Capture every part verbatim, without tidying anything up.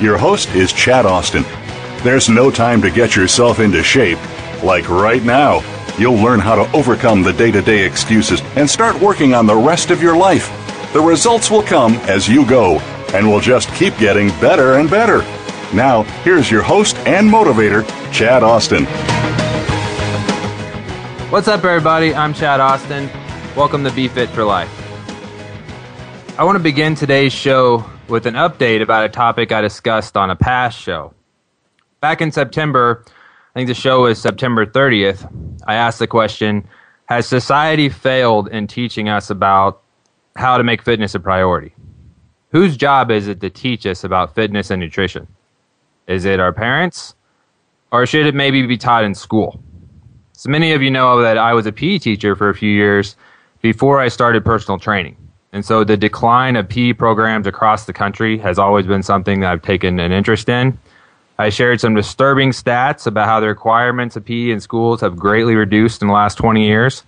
Your host is Chad Austin. There's no time to get yourself into shape, like right now. You'll learn how to overcome the day-to-day excuses and start working on the rest of your life. The results will come as you go, and will just keep getting better and better. Now, here's your host and motivator, Chad Austin. What's up, everybody? I'm Chad Austin. Welcome to Be Fit for Life. I want to begin today's show with an update about a topic I discussed on a past show. Back in September, I think the show was September thirtieth, I asked the question, has society failed in teaching us about how to make fitness a priority? Whose job is it to teach us about fitness and nutrition? Is it our parents? Or should it maybe be taught in school? So many of you know that I was a P E teacher for a few years before I started personal training. And so the decline of P E programs across the country has always been something that I've taken an interest in. I shared some disturbing stats about how the requirements of P E in schools have greatly reduced in the last twenty years,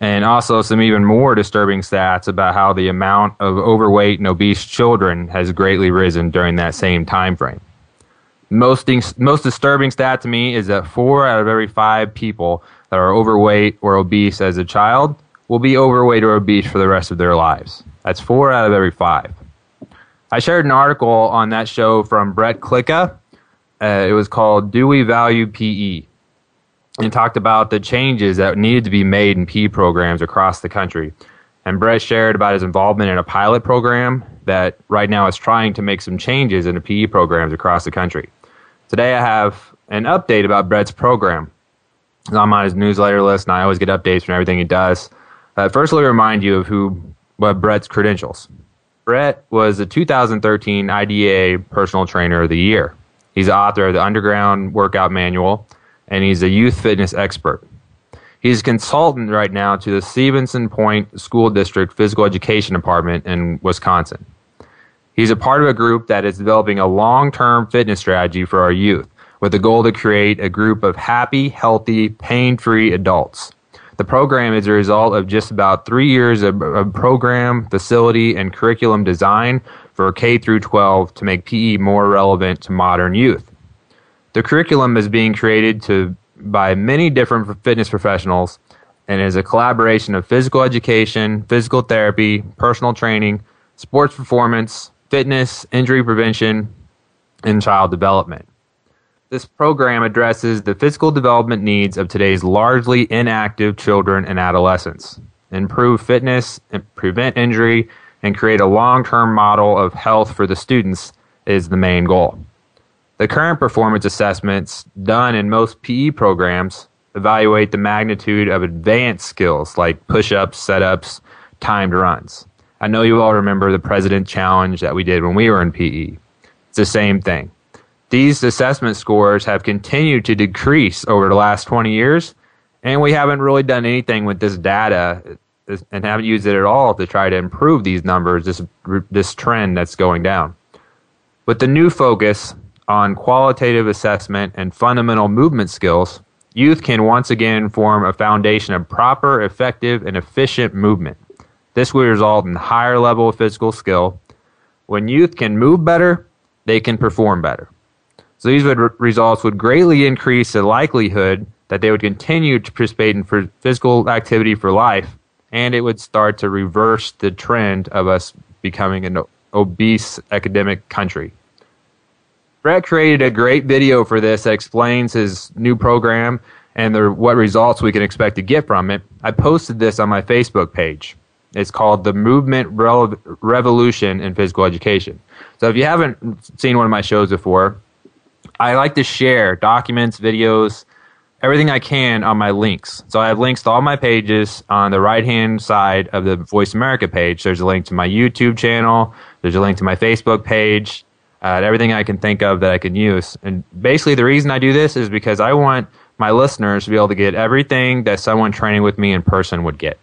and also some even more disturbing stats about how the amount of overweight and obese children has greatly risen during that same time frame. Most, most disturbing stat to me is that four out of every five people that are overweight or obese as a child will be overweight or obese for the rest of their lives. That's four out of every five. I shared an article on that show from Brett Klicka. Uh, it was called Do We Value P E? And it talked about the changes that needed to be made in P E programs across the country. And Brett shared about his involvement in a pilot program that right now is trying to make some changes in the P E programs across the country. Today I have an update about Brett's program. I'm on his newsletter list, and I always get updates from everything he does. Uh, first, let me remind you of who uh, Brett's credentials. Brett was the two thousand thirteen I D A A Personal Trainer of the Year. He's the author of the Underground Workout Manual, and he's a youth fitness expert. He's a consultant right now to the Stevenson Point School District Physical Education Department in Wisconsin. He's a part of a group that is developing a long-term fitness strategy for our youth with the goal to create a group of happy, healthy, pain-free adults. The program is a result of just about three years of, of program, facility, and curriculum design for K through twelve to make P E more relevant to modern youth. The curriculum is being created to, by many different fitness professionals and is a collaboration of physical education, physical therapy, personal training, sports performance, fitness, injury prevention, and child development. This program addresses the physical development needs of today's largely inactive children and adolescents, improve fitness, prevent injury, and create a long-term model of health for the students is the main goal. The current performance assessments done in most P E programs evaluate the magnitude of advanced skills like push-ups, set-ups, timed runs. I know you all remember the President Challenge that we did when we were in P E. It's the same thing. These assessment scores have continued to decrease over the last twenty years, and we haven't really done anything with this data and haven't used it at all to try to improve these numbers, this, this trend that's going down. With the new focus on qualitative assessment and fundamental movement skills, youth can once again form a foundation of proper, effective, and efficient movement. This will result in higher level of physical skill. When youth can move better, they can perform better. So these would, results would greatly increase the likelihood that they would continue to participate in physical activity for life, and it would start to reverse the trend of us becoming an obese academic country. Brett created a great video for this that explains his new program and the, what results we can expect to get from it. I posted this on my Facebook page. It's called The Movement Re- Revolution in Physical Education. So if you haven't seen one of my shows before, I like to share documents, videos, everything I can on my links. So I have links to all my pages. On the right-hand side of the Voice America page, there's a link to my YouTube channel. There's a link to my Facebook page. Uh, everything I can think of that I can use. And basically the reason I do this is because I want my listeners to be able to get everything that someone training with me in person would get.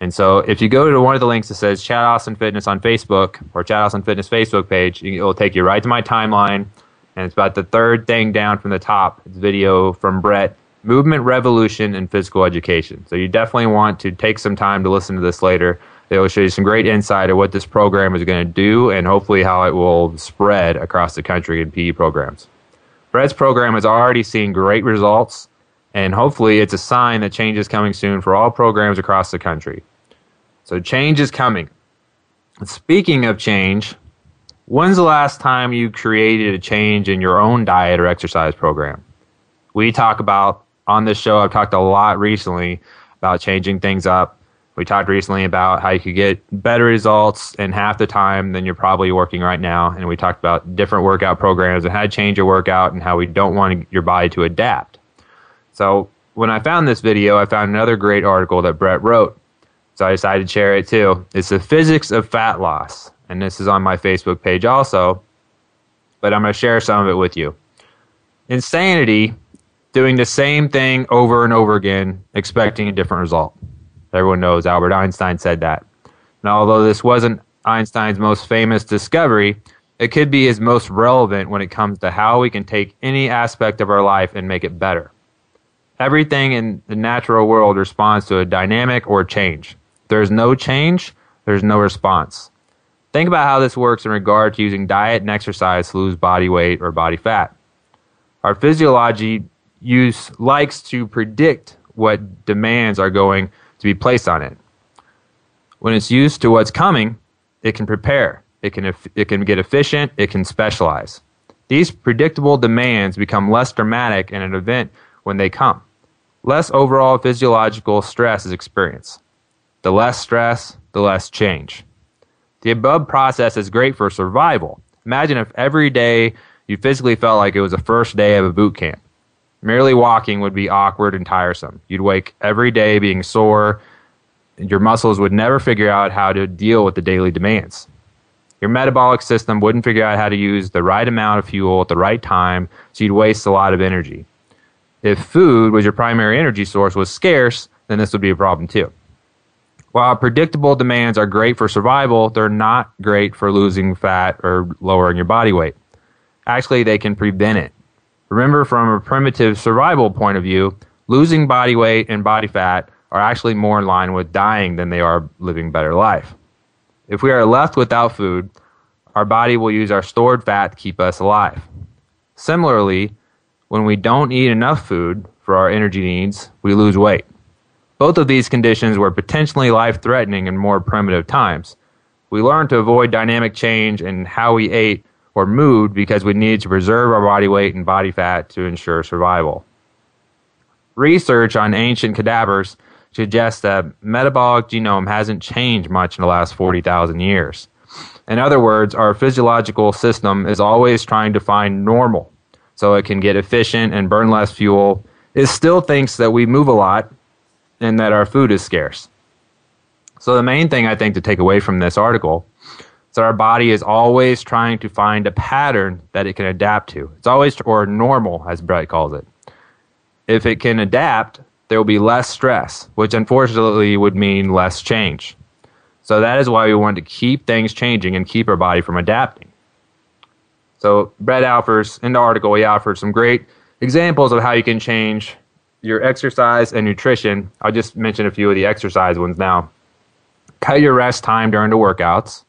And so if you go to one of the links that says Chad Austin Fitness on Facebook or Chad Austin Fitness Facebook page, it will take you right to my timeline. And it's about the third thing down from the top. It's video from Brett, Movement Revolution and Physical Education. So you definitely want to take some time to listen to this later. They will show you some great insight of what this program is going to do and hopefully how it will spread across the country in P E programs. Brett's program has already seen great results, and hopefully it's a sign that change is coming soon for all programs across the country. So change is coming. Speaking of change, when's the last time you created a change in your own diet or exercise program? We talk about, on this show, I've talked a lot recently about changing things up. We talked recently about how you could get better results in half the time than you're probably working right now. And we talked about different workout programs and how to change your workout and how we don't want your body to adapt. So when I found this video, I found another great article that Brett wrote. So I decided to share it too. It's The Physics of Fat Loss. And this is on my Facebook page also. But I'm going to share some of it with you. Insanity, doing the same thing over and over again, expecting a different result. Everyone knows Albert Einstein said that. And although this wasn't Einstein's most famous discovery, it could be his most relevant when it comes to how we can take any aspect of our life and make it better. Everything in the natural world responds to a dynamic or change. If there's no change, there's no response. Think about how this works in regard to using diet and exercise to lose body weight or body fat. Our physiology use likes to predict what demands are going to be placed on it. When it's used to what's coming, it can prepare, it can, it can get efficient, it can specialize. These predictable demands become less dramatic in an event when they come. Less overall physiological stress is experienced. The less stress, the less change. The above process is great for survival. Imagine if every day you physically felt like it was the first day of a boot camp. Merely walking would be awkward and tiresome. You'd wake every day being sore, and your muscles would never figure out how to deal with the daily demands. Your metabolic system wouldn't figure out how to use the right amount of fuel at the right time, so you'd waste a lot of energy. If food was your primary energy source was scarce, then this would be a problem too. While predictable demands are great for survival, they're not great for losing fat or lowering your body weight. Actually, they can prevent it. Remember, from a primitive survival point of view, losing body weight and body fat are actually more in line with dying than they are living a better life. If we are left without food, our body will use our stored fat to keep us alive. Similarly, when we don't eat enough food for our energy needs, we lose weight. Both of these conditions were potentially life-threatening in more primitive times. We learned to avoid dynamic change in how we ate or moved because we needed to preserve our body weight and body fat to ensure survival. Research on ancient cadavers suggests that metabolic genome hasn't changed much in the last forty thousand years. In other words, our physiological system is always trying to find normal so it can get efficient and burn less fuel. It still thinks that we move a lot and that our food is scarce. So the main thing I think to take away from this article, that our body is always trying to find a pattern that it can adapt to. It's always, or normal, as Brett calls it. If it can adapt, there will be less stress, which unfortunately would mean less change. So that is why we want to keep things changing and keep our body from adapting. So Brett offers, in the article, he offers some great examples of how you can change your exercise and nutrition. I'll just mention a few of the exercise ones now. Cut your rest time during the workouts.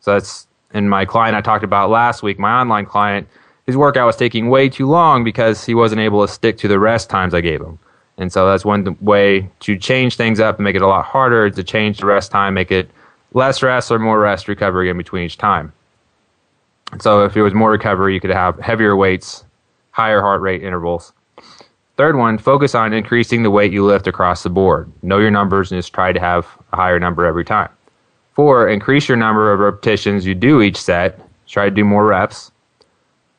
So that's in my client I talked about last week, my online client, his workout was taking way too long because he wasn't able to stick to the rest times I gave him. And so that's one way to change things up and make it a lot harder is to change the rest time, make it less rest or more rest recovery in between each time. So if it was more recovery, you could have heavier weights, higher heart rate intervals. Third one, focus on increasing the weight you lift across the board. Know your numbers and just try to have a higher number every time. Four, increase your number of repetitions you do each set. Try to do more reps.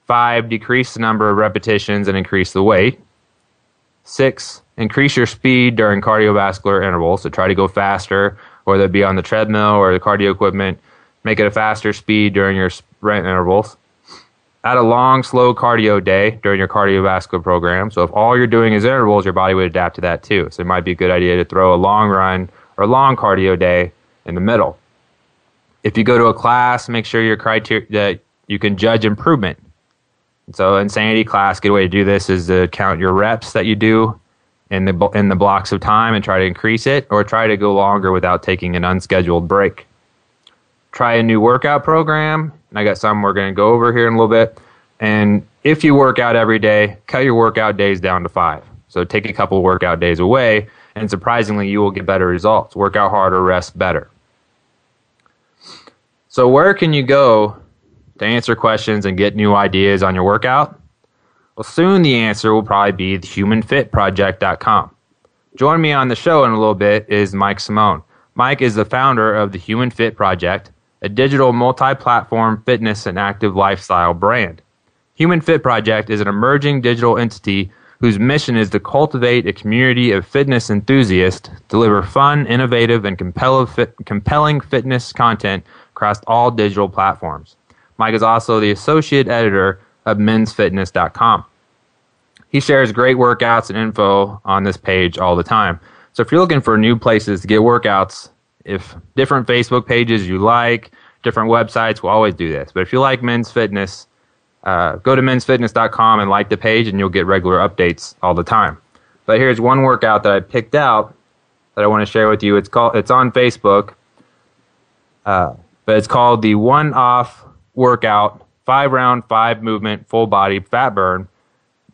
Five, decrease the number of repetitions and increase the weight. Six, increase your speed during cardiovascular intervals. So try to go faster, whether it be on the treadmill or the cardio equipment. Make it a faster speed during your sprint intervals. Add a long, slow cardio day during your cardiovascular program. So if all you're doing is intervals, your body would adapt to that too. So it might be a good idea to throw a long run or a long cardio day in the middle. If you go to a class, make sure your criteria that you can judge improvement. So Insanity class, a good way to do this is to count your reps that you do in the in the blocks of time and try to increase it, or try to go longer without taking an unscheduled break. Try a new workout program. I got some we're going to go over here in a little bit. And if you work out every day, cut your workout days down to five. So take a couple workout days away, and surprisingly, you will get better results. Work out harder, rest better. So where can you go to answer questions and get new ideas on your workout? Well, soon the answer will probably be the human fit project dot com. Joining me on the show in a little bit is Mike Simone. Mike is the founder of the Human Fit Project, a digital multi-platform fitness and active lifestyle brand. Human Fit Project is an emerging digital entity whose mission is to cultivate a community of fitness enthusiasts, deliver fun, innovative, and compelling fitness content across all digital platforms. Mike is also the associate editor of mens fitness dot com. He shares great workouts and info on this page all the time. So if you're looking for new places to get workouts, if different Facebook pages you like, different websites will always do this. But if you like Men's Fitness, uh, go to mens fitness dot com and like the page, and you'll get regular updates all the time. But here's one workout that I picked out that I want to share with you. It's called. It's on Facebook, uh, but it's called the One-Off Workout Five Round Five Movement Full Body Fat Burn.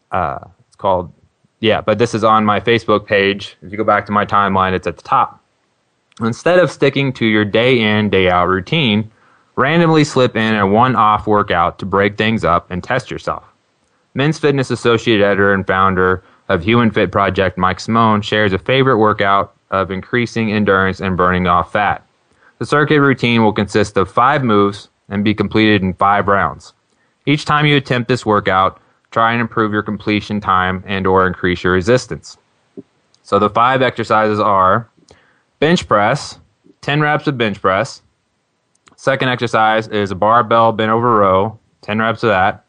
Uh, it's called. Yeah, but this is on my Facebook page. If you go back to my timeline, it's at the top. Instead of sticking to your day-in, day-out routine, randomly slip in a one-off workout to break things up and test yourself. Men's Fitness Associate Editor and founder of Human Fit Project, Mike Simone, shares a favorite workout of increasing endurance and burning off fat. The circuit routine will consist of five moves and be completed in five rounds. Each time you attempt this workout, try and improve your completion time and or increase your resistance. So the five exercises are: bench press, ten reps of bench press. Second exercise is a barbell bent over row, ten reps of that.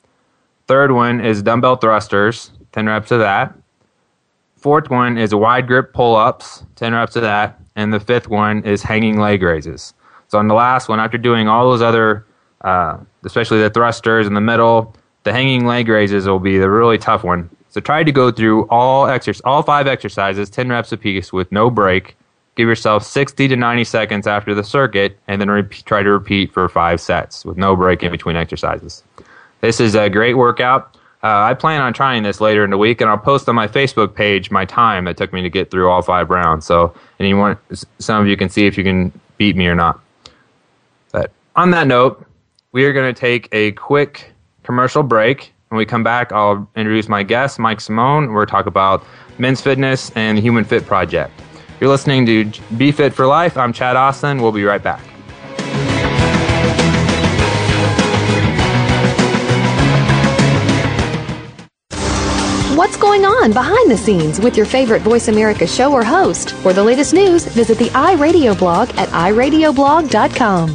Third one is dumbbell thrusters, ten reps of that. Fourth one is a wide grip pull-ups, ten reps of that. And the fifth one is hanging leg raises. So on the last one, after doing all those other, uh, especially the thrusters in the middle, the hanging leg raises will be the really tough one. So try to go through all exer- all five exercises, ten reps apiece with no break. Give yourself sixty to ninety seconds after the circuit, and then re- try to repeat for five sets with no break in between exercises. This is a great workout. Uh, I plan on trying this later in the week, and I'll post on my Facebook page my time that took me to get through all five rounds. So, and you want, some of you can see if you can beat me or not. But on that note, we are going to take a quick commercial break. When we come back, I'll introduce my guest, Mike Simone. We're going to talk about Men's Fitness and the Human Fit Project. You're listening to Be Fit for Life. I'm Chad Austin. We'll be right back. What's going on behind the scenes with your favorite Voice America show or host? For the latest news, visit the iRadio blog at i radio blog dot com.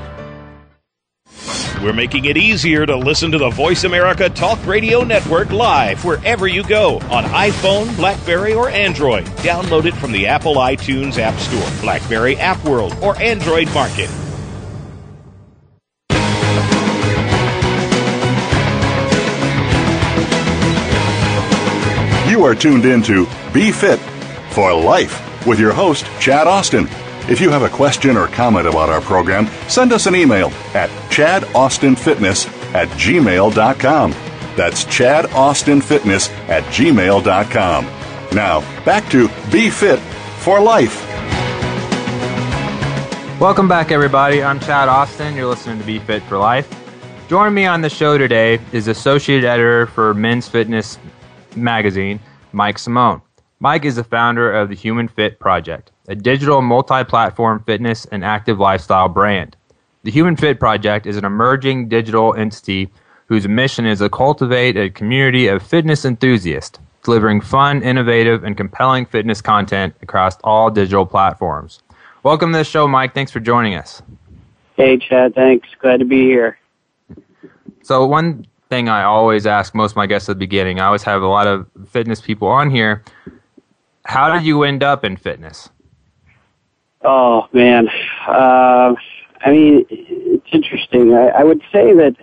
We're making it easier to listen to the Voice America Talk Radio Network live wherever you go on iPhone, BlackBerry, or Android. Download it from the Apple iTunes App Store, BlackBerry App World, or Android Market. You are tuned into Be Fit for Life with your host, Chad Austin. If you have a question or comment about our program, send us an email at chad austin fitness at gmail dot com. That's chad austin fitness at gmail dot com. Now, back to Be Fit for Life. Welcome back, everybody. I'm Chad Austin. You're listening to Be Fit for Life. Joining me on the show today is Associate Editor for Men's Fitness Magazine, Mike Simone. Mike is the founder of the Human Fit Project, a digital multi-platform fitness and active lifestyle brand. The Human Fit Project is an emerging digital entity whose mission is to cultivate a community of fitness enthusiasts, delivering fun, innovative, and compelling fitness content across all digital platforms. Welcome to the show, Mike. Thanks for joining us. Hey, Chad. Thanks. Glad to be here. So one thing I always ask most of my guests at the beginning. I always have a lot of fitness people on here. How did you end up in fitness? Oh, man. Uh, I mean, it's interesting. I, I would say that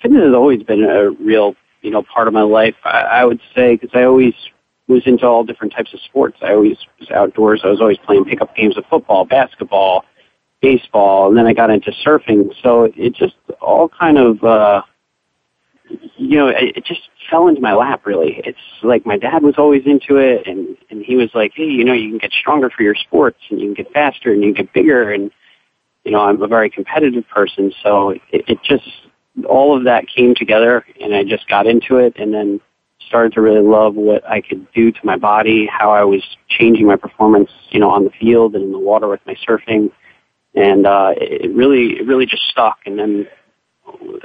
fitness has always been a real, you know, part of my life, I, I would say, because I always was into all different types of sports. I always was outdoors. I was always playing pickup games of football, basketball, baseball, and then I got into surfing. So it just all kind of... Uh, You know, it just fell into my lap, really. It's like my dad was always into it, and, and he was like, hey, you know, you can get stronger for your sports, and you can get faster, and you can get bigger, and, you know, I'm a very competitive person, so it, it just, all of that came together, and I just got into it, and then started to really love what I could do to my body, how I was changing my performance, you know, on the field and in the water with my surfing, and uh, it really, it really just stuck, and then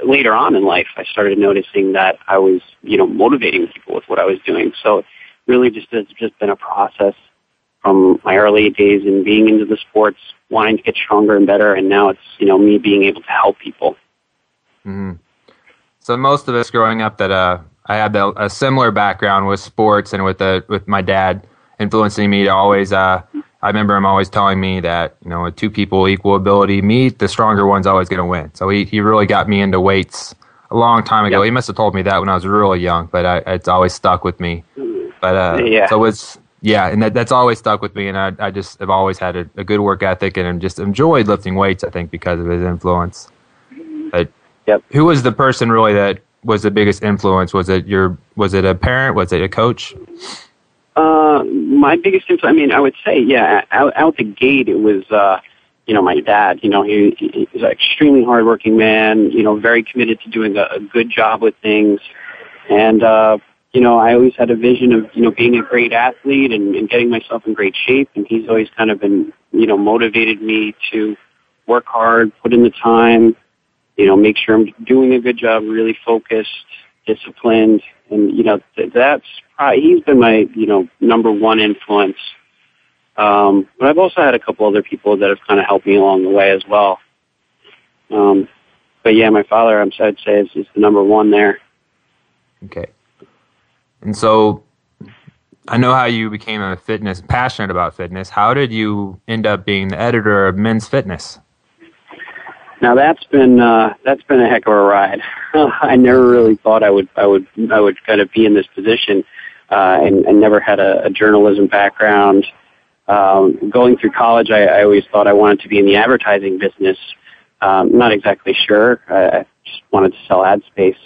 later on in life, I started noticing that I was, you know, motivating people with what I was doing. So really just it's just been a process from my early days in being into the sports, wanting to get stronger and better, and now it's, you know, me being able to help people. Mm-hmm. So most of us growing up that uh, I had the, a similar background with sports and with the, with my dad influencing me to always, uh, I remember him always telling me that, you know, two people equal ability meet, the stronger one's always going to win. So he, he really got me into weights a long time ago. Yep. He must have told me that when I was really young, but I, it's always stuck with me. But uh, yeah. So it's, yeah, and that, that's always stuck with me, and I, I just have always had a, a good work ethic and just enjoyed lifting weights, I think, because of his influence. But yep. Who was the person really that was the biggest influence? Was it your? Was it a parent? Was it a coach? Uh, my biggest influence, I mean, I would say, yeah, out, out the gate, it was, uh, you know, my dad, you know, he, he was an extremely hardworking man, you know, very committed to doing a, a good job with things. And, uh, you know, I always had a vision of, you know, being a great athlete and, and getting myself in great shape. And he's always kind of been, you know, motivated me to work hard, put in the time, you know, make sure I'm doing a good job, really focused, disciplined. And, you know, th- that's probably, he's been my, you know, number one influence. Um, but I've also had a couple other people that have kind of helped me along the way as well. Um, but yeah, my father, I'm sad to say, is, is the number one there. Okay. And so I know how you became a fitness, passionate about fitness. How did you end up being the editor of Men's Fitness? Now that's been uh, that's been a heck of a ride. I never really thought I would I would I would kind of be in this position, uh, and I never had a, a journalism background. Um, going through college, I, I always thought I wanted to be in the advertising business. Um, not exactly sure. I, I just wanted to sell ad space,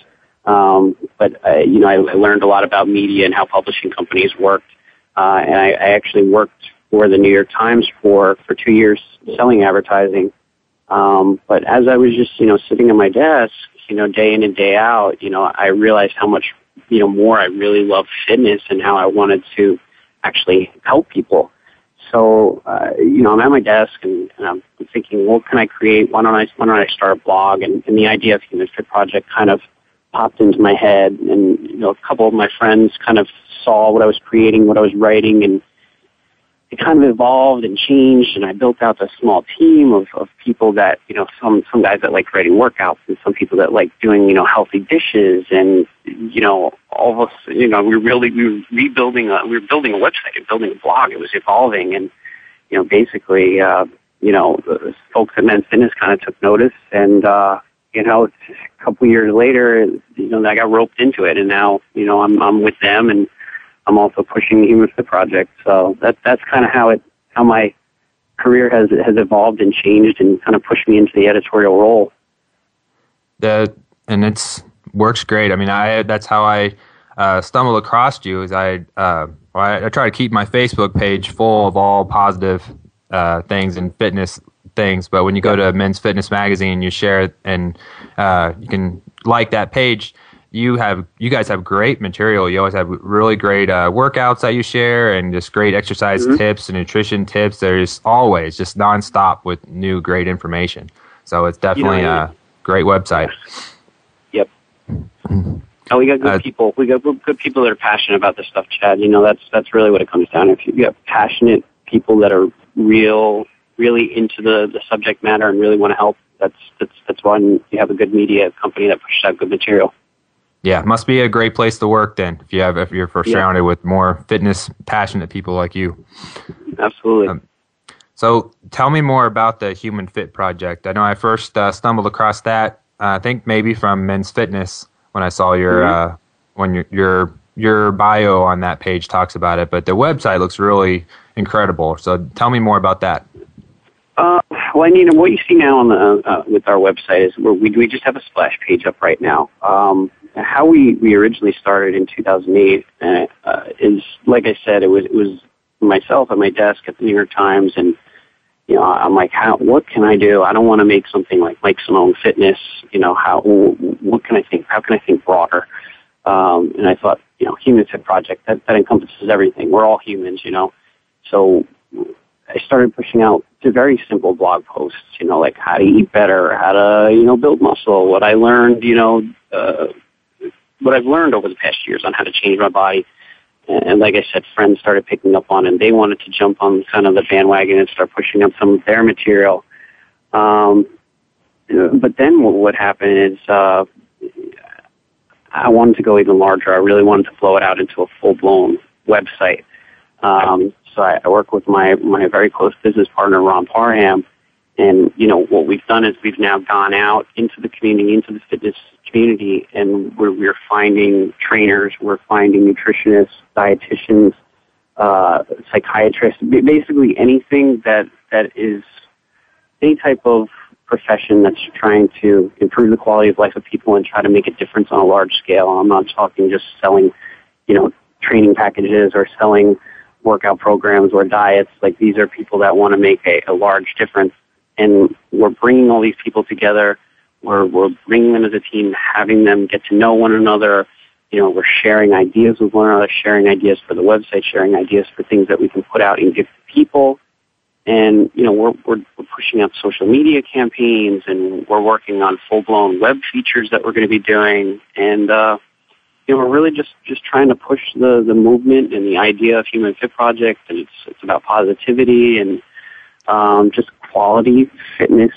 um, but I, you know I, I learned a lot about media and how publishing companies worked, uh, and I, I actually worked for the New York Times for for two years selling advertising. Um, but as I was just, you know, sitting at my desk, you know, day in and day out, you know, I realized how much, you know, more I really loved fitness and how I wanted to actually help people. So, uh, you know, I'm at my desk and, and I'm thinking, what can I create? Why don't I, why don't I start a blog? And, and the idea of Human Fit Project kind of popped into my head, and, you know, a couple of my friends kind of saw what I was creating, what I was writing, and it kind of evolved and changed, and I built out a small team of, of people that, you know, some, some guys that like creating workouts and some people that like doing, you know, healthy dishes and, you know, all of us, you know, we were really, we were rebuilding, a, we were building a website and building a blog. It was evolving and, you know, basically, uh, you know, the folks at Men's Fitness kind of took notice and, uh, you know, a couple years later, you know, I got roped into it and now, you know, I'm, I'm with them and I'm also pushing the Human Fit Project. So that that's kind of how it how my career has has evolved and changed and kind of pushed me into the editorial role. The and it's works great. I mean, I that's how I uh, stumbled across you. Is I, uh, I I try to keep my Facebook page full of all positive uh, things and fitness things. But when you go to Men's Fitness Magazine, you share it and uh, you can like that page. You have, you guys have great material. You always have really great uh, workouts that you share, and just great exercise mm-hmm. tips and nutrition tips. There's always just nonstop with new great information. So it's definitely you know, a great website. Yep. Oh, we got good uh, people. We got good people that are passionate about this stuff, Chad. You know, that's that's really what it comes down to. If you got passionate people that are real, really into the, the subject matter and really want to help, that's that's that's why you have a good media company that pushes out good material. Yeah, must be a great place to work then. If you have, if you're first yeah. surrounded with more fitness passionate people like you, absolutely. Um, so, tell me more about the Human Fit Project. I know I first uh, stumbled across that. Uh, I think maybe from Men's Fitness when I saw your mm-hmm. uh, when your, your your bio on that page talks about it. But the website looks really incredible. So, tell me more about that. Uh, well, I mean, what you see now on the uh, with our website is where we we just have a splash page up right now. Um, How we, we originally started in two thousand eight uh, is, like I said, it was it was myself at my desk at the New York Times, and you know I'm like, how what can I do? I don't want to make something like Mike Simone Fitness. You know, how what can I think? How can I think broader? Um, and I thought, you know, Human Fit Project that, that encompasses everything. We're all humans, you know. So I started pushing out to very simple blog posts, you know, like how to eat better, how to you know build muscle, what I learned, you know. Uh, what I've learned over the past years on how to change my body. And like I said, friends started picking up on it, and they wanted to jump on kind of the bandwagon and start pushing up some of their material. Um, but then what happened is uh, I wanted to go even larger. I really wanted to blow it out into a full-blown website. Um, so I, I work with my, my very close business partner, Ron Parham, and, you know, what we've done is we've now gone out into the community, into the fitness community, and we're, we're finding trainers, we're finding nutritionists, dietitians, uh, psychiatrists, basically anything that, that is any type of profession that's trying to improve the quality of life of people and try to make a difference on a large scale. I'm not talking just selling, you know, training packages or selling workout programs or diets. Like, these are people that want to make a, a large difference. And we're bringing all these people together. We're, we're bringing them as a team, having them get to know one another. You know, we're sharing ideas with one another, sharing ideas for the website, sharing ideas for things that we can put out and give to people. And, you know, we're, we're, we're pushing out social media campaigns, and we're working on full-blown web features that we're going to be doing. And, uh, you know, we're really just, just trying to push the, the movement and the idea of Human Fit Project. And it's, it's about positivity and um, just quality fitness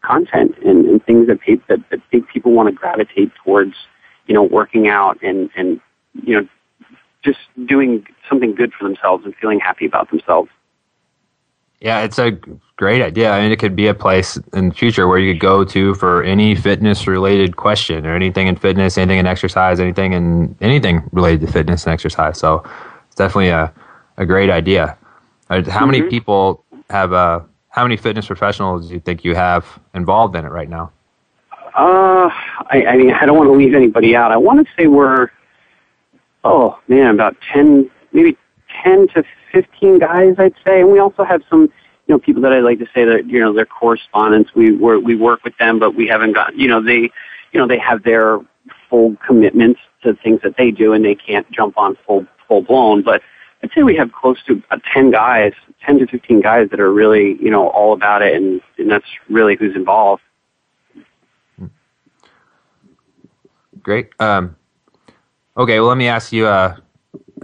content and, and things that, pe- that that big people want to gravitate towards, you know, working out and, and, you know, just doing something good for themselves and feeling happy about themselves. Yeah, it's a great idea. I mean, it could be a place in the future where you could go to for any fitness-related question or anything in fitness, anything in exercise, anything in anything related to fitness and exercise. So it's definitely a, a great idea. How mm-hmm. many people have a... How many fitness professionals do you think you have involved in it right now? Uh, I, I mean, I don't want to leave anybody out. I want to say we're, oh, man, about ten, maybe ten to fifteen guys, I'd say. And we also have some, you know, people that I like to say that, you know, they're correspondents. We we're, we work with them, but we haven't got, you know, they, you know, they have their full commitments to things that they do, and they can't jump on full, full blown, but I'd say we have close to ten guys, ten to fifteen guys that are really, you know, all about it, and, and that's really who's involved. Great. Um, okay, well, let me ask you uh,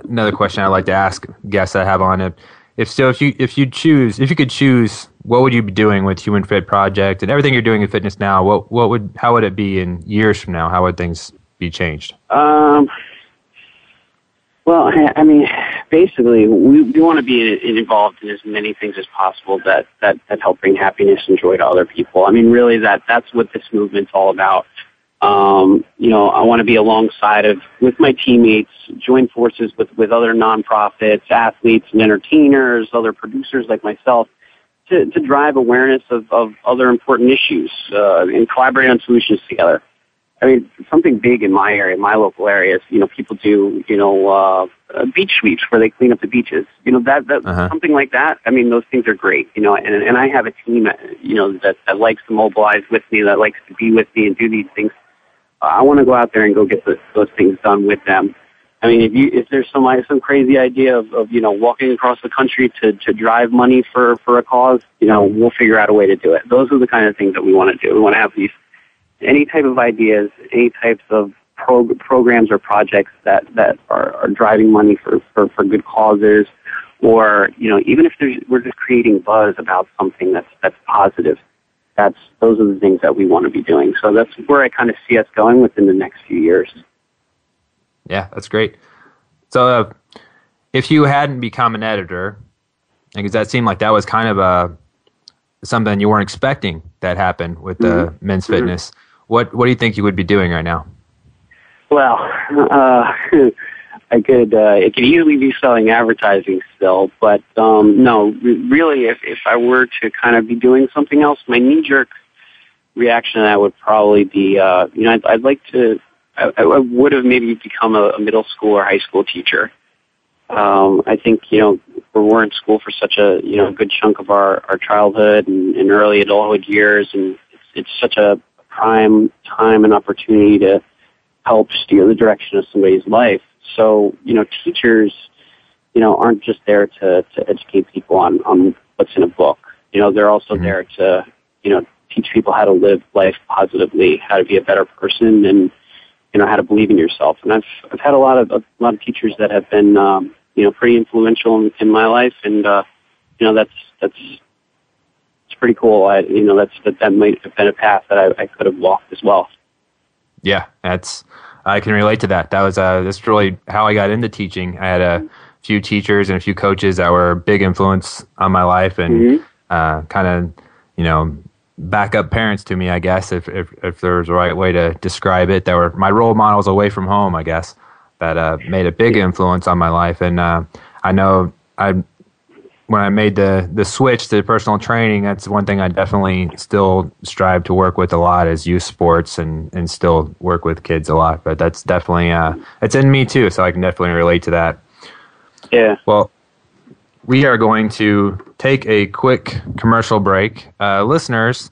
another question I'd like to ask guests I have on it. if so, if you if you choose, if you could choose, what would you be doing with Human Fit Project and everything you're doing in fitness now? What what would how would it be in years from now? How would things be changed? Um. Well, I, I mean, basically, we, we want to be involved in as many things as possible that, that, that help bring happiness and joy to other people. I mean, really, that that's what this movement's all about. Um, you know, I want to be alongside of, with my teammates, join forces with, with other nonprofits, athletes and entertainers, other producers like myself, to, to drive awareness of, of other important issues uh, and collaborate on solutions together. I mean, something big in my area, my local area, is, you know, people do, you know, uh, beach sweeps where they clean up the beaches. You know, that, that uh-huh. something like that. I mean, those things are great, you know, and, and I have a team, you know, that, that likes to mobilize with me, that likes to be with me and do these things. I want to go out there and go get those, those things done with them. I mean, if, you, if there's some like, some crazy idea of, of, you know, walking across the country to, to drive money for, for a cause, you know, we'll figure out a way to do it. Those are the kind of things that we want to do. We want to have these, any type of ideas, any types of pro- programs or projects that, that are, are driving money for, for, for good causes, or, you know, even if there's, we're just creating buzz about something that's, that's positive. That's, those are the things that we want to be doing. So that's where I kind of see us going within the next few years. Yeah, that's great. So uh, if you hadn't become an editor, because that seemed like that was kind of a, something you weren't expecting that happened with the mm-hmm. men's mm-hmm. fitness, what what do you think you would be doing right now? Well, uh, I could uh, it could easily be selling advertising still, but um, no, really, if, if I were to kind of be doing something else, my knee-jerk reaction to that would probably be, uh, you know, I'd, I'd like to, I, I would have maybe become a, a middle school or high school teacher. Um, I think, you know, we're in school for such a, you know, good chunk of our, our childhood and, and early adulthood years, and it's, it's such a prime time and opportunity to help steer the direction of somebody's life. So, you know, teachers, you know, aren't just there to, to educate people on, on what's in a book. You know, they're also mm-hmm. there to, you know, teach people how to live life positively, how to be a better person, and, you know, how to believe in yourself. And I've, I've had a lot of, a lot of teachers that have been, um, you know, pretty influential in, in my life, and uh, you know, that's that's it's pretty cool. I, you know, that's that, that might have been a path that I, I could have walked as well. Yeah, that's I can relate to that. That was uh, that's really how I got into teaching. I had a few teachers and a few coaches that were a big influence on my life, and mm-hmm. uh, kind of, you know, backup parents to me, I guess, if if, if there was a right way to describe it. That were my role models away from home, I guess. That uh, made a big influence on my life. And uh, I know I, when I made the, the switch to personal training, that's one thing I definitely still strive to work with a lot is youth sports, and, and still work with kids a lot. But that's definitely, uh, it's in me too, so I can definitely relate to that. Yeah. Well, we are going to take a quick commercial break. Uh, listeners,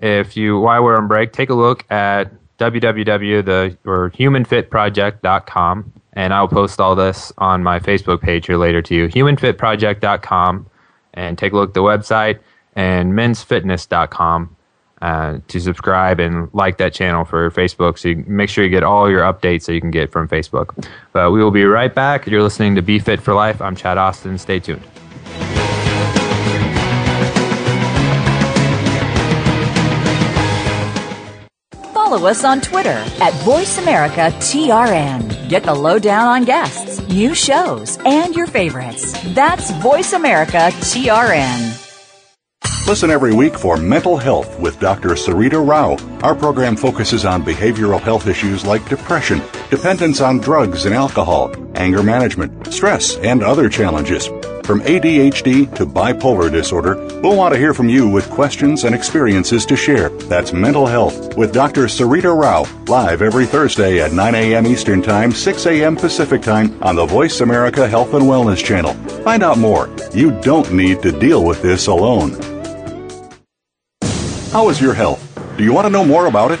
if you, while we're on break, take a look at w w w dot human fit project dot com, and I'll post all this on my Facebook page here later to you. human fit project dot com, and take a look at the website, and mens fitness dot com uh, to subscribe and like that channel for Facebook, so you make sure you get all your updates that you can get from Facebook. But we will be right back. You're listening to Be Fit for Life. I'm Chad Austin. Stay tuned. Follow us on Twitter at Voice America T R N. Get the lowdown on guests, new shows, and your favorites. That's Voice America T R N. Listen every week for Mental Health with Doctor Sarita Rao. Our program focuses on behavioral health issues like depression, dependence on drugs and alcohol, anger management, stress, and other challenges. From A D H D to bipolar disorder, we'll want to hear from you with questions and experiences to share. That's Mental Health with Doctor Sarita Rao, live every Thursday at nine a.m. Eastern Time, six a.m. Pacific Time on the Voice America Health and Wellness Channel. Find out more. You don't need to deal with this alone. How is your health? Do you want to know more about it?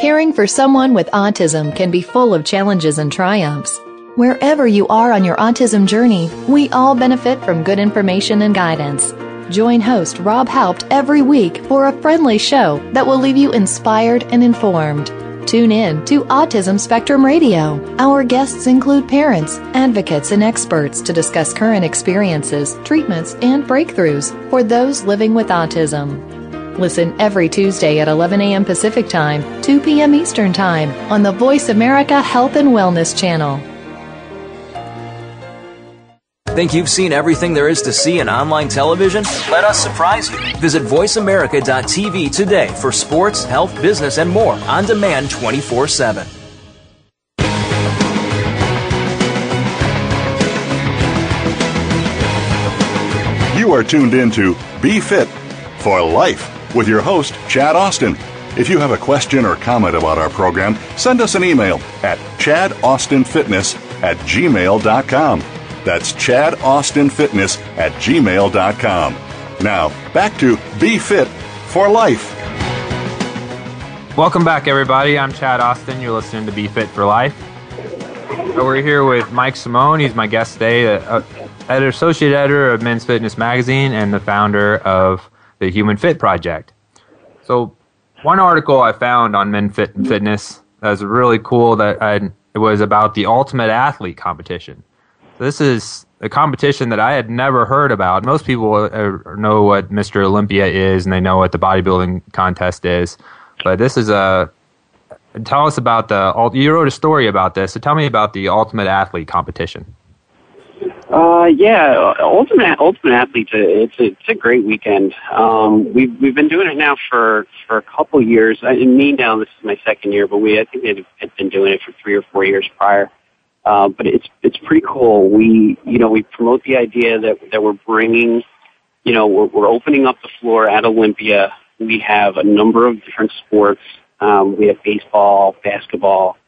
Caring for someone with autism can be full of challenges and triumphs. Wherever you are on your autism journey, we all benefit from good information and guidance. Join host Rob Haupt every week for a friendly show that will leave you inspired and informed. Tune in to Autism Spectrum Radio. Our guests include parents, advocates, and experts to discuss current experiences, treatments, and breakthroughs for those living with autism. Listen every Tuesday at eleven a.m. Pacific Time, two p.m. Eastern Time on the Voice America Health and Wellness Channel. Think you've seen everything there is to see in online television? Let us surprise you. Visit voice america dot t v today for sports, health, business, and more on demand twenty-four seven. You are tuned into Be Fit for Life with your host, Chad Austin. If you have a question or comment about our program, send us an email at chad austin fitness at gmail dot com. That's chad austin fitness at gmail dot com. Now, back to Be Fit for Life. Welcome back, everybody. I'm Chad Austin. You're listening to Be Fit for Life. So we're here with Mike Simone. He's my guest today, uh, editor, associate editor of Men's Fitness Magazine and the founder of the Human Fit Project. So one article I found on Men's Fit and Fitness that was really cool, that I, it was about the Ultimate Athlete competition. This is a competition that I had never heard about. Most people uh, know what Mister Olympia is, and they know what the bodybuilding contest is. But this is a... Tell us about the... You wrote a story about this, so tell me about the Ultimate Athlete competition. Uh, yeah, Ultimate Ultimate Athlete's a, it's a, it's a great weekend. Um, we've we've been doing it now for, for a couple years. I mean, now this is my second year, but we I think we had been doing it for three or four years prior. Uh, but it's it's pretty cool. We you know we promote the idea that that we're bringing, you know, we're, we're opening up the floor at Olympia. We have a number of different sports. Um, we have baseball, basketball,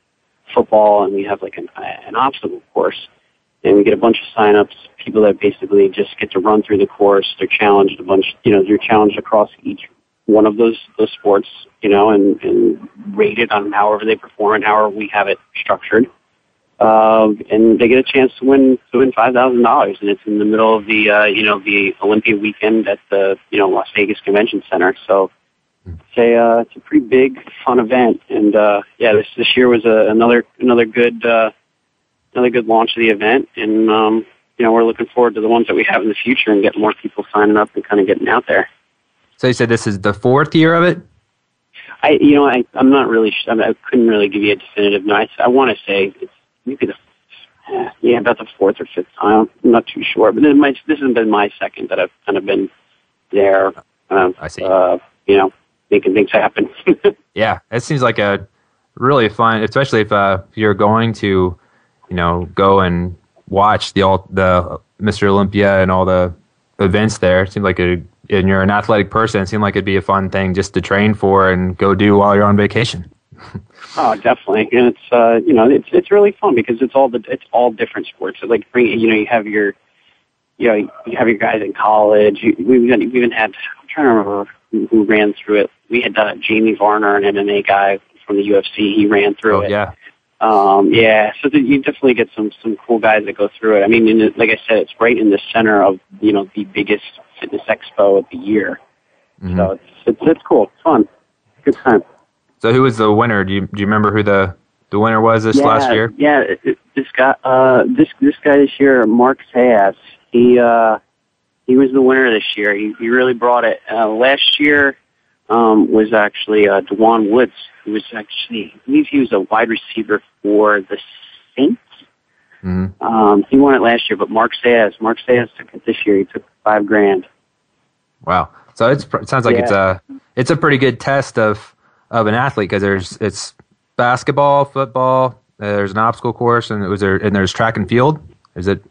football, and we have like an an obstacle course. And we get a bunch of signups, people that basically just get to run through the course. They're challenged a bunch, you know, they're challenged across each one of those those sports, you know, and, and rated on however they perform and however we have it structured. Uh, and they get a chance to win to win five thousand dollars, and it's in the middle of the uh, you know the Olympia weekend at the you know Las Vegas Convention Center. So it's a uh, it's a pretty big fun event, and uh, yeah, this this year was a, another another good uh, another good launch of the event, and um, you know we're looking forward to the ones that we have in the future and getting more people signing up and kind of getting out there. So you said this is the fourth year of it? I you know I I'm not really I, mean, I couldn't really give you a definitive no. I, I want to say it's maybe the, yeah, about the fourth or fifth time. I'm not too sure, but it might, this has been my second that I've kind of been there. Um, I see. Uh, you know, making things happen. Yeah, it seems like a really fun, especially if uh, you're going to, you know, go and watch the all the Mister Olympia and all the events there. It seems like a, and you're an athletic person. It seemed like it'd be a fun thing just to train for and go do while you're on vacation. Oh, definitely, and it's uh, you know it's it's really fun because it's all the it's all different sports. It's like you know you have your you know you have your guys in college. You, we even we even had I'm trying to remember who, who ran through it. We had uh, Jamie Varner, an M M A guy from the U F C. He ran through oh, it. Yeah, um, yeah. So th- you definitely get some some cool guys that go through it. I mean, in the, like I said, it's right in the center of you know the biggest fitness expo of the year. Mm-hmm. So it's, it's it's cool, it's fun, good time. So who was the winner? Do you do you remember who the, the winner was this yeah, last year? Yeah, it, it, this guy uh, this this guy this year, Mark Sayas. He uh, he was the winner this year. He he really brought it. Uh, last year um, was actually uh, DeJuan Woods, who was actually I believe he was a wide receiver for the Saints. Mm-hmm. Um, he won it last year, but Mark Sayas Mark Sayas took it this year. He took five grand. Wow! So it's, it sounds like yeah. it's a it's a pretty good test of. of an athlete because there's it's basketball, football, uh, there's an obstacle course, and it was there and there's track and field. Is it?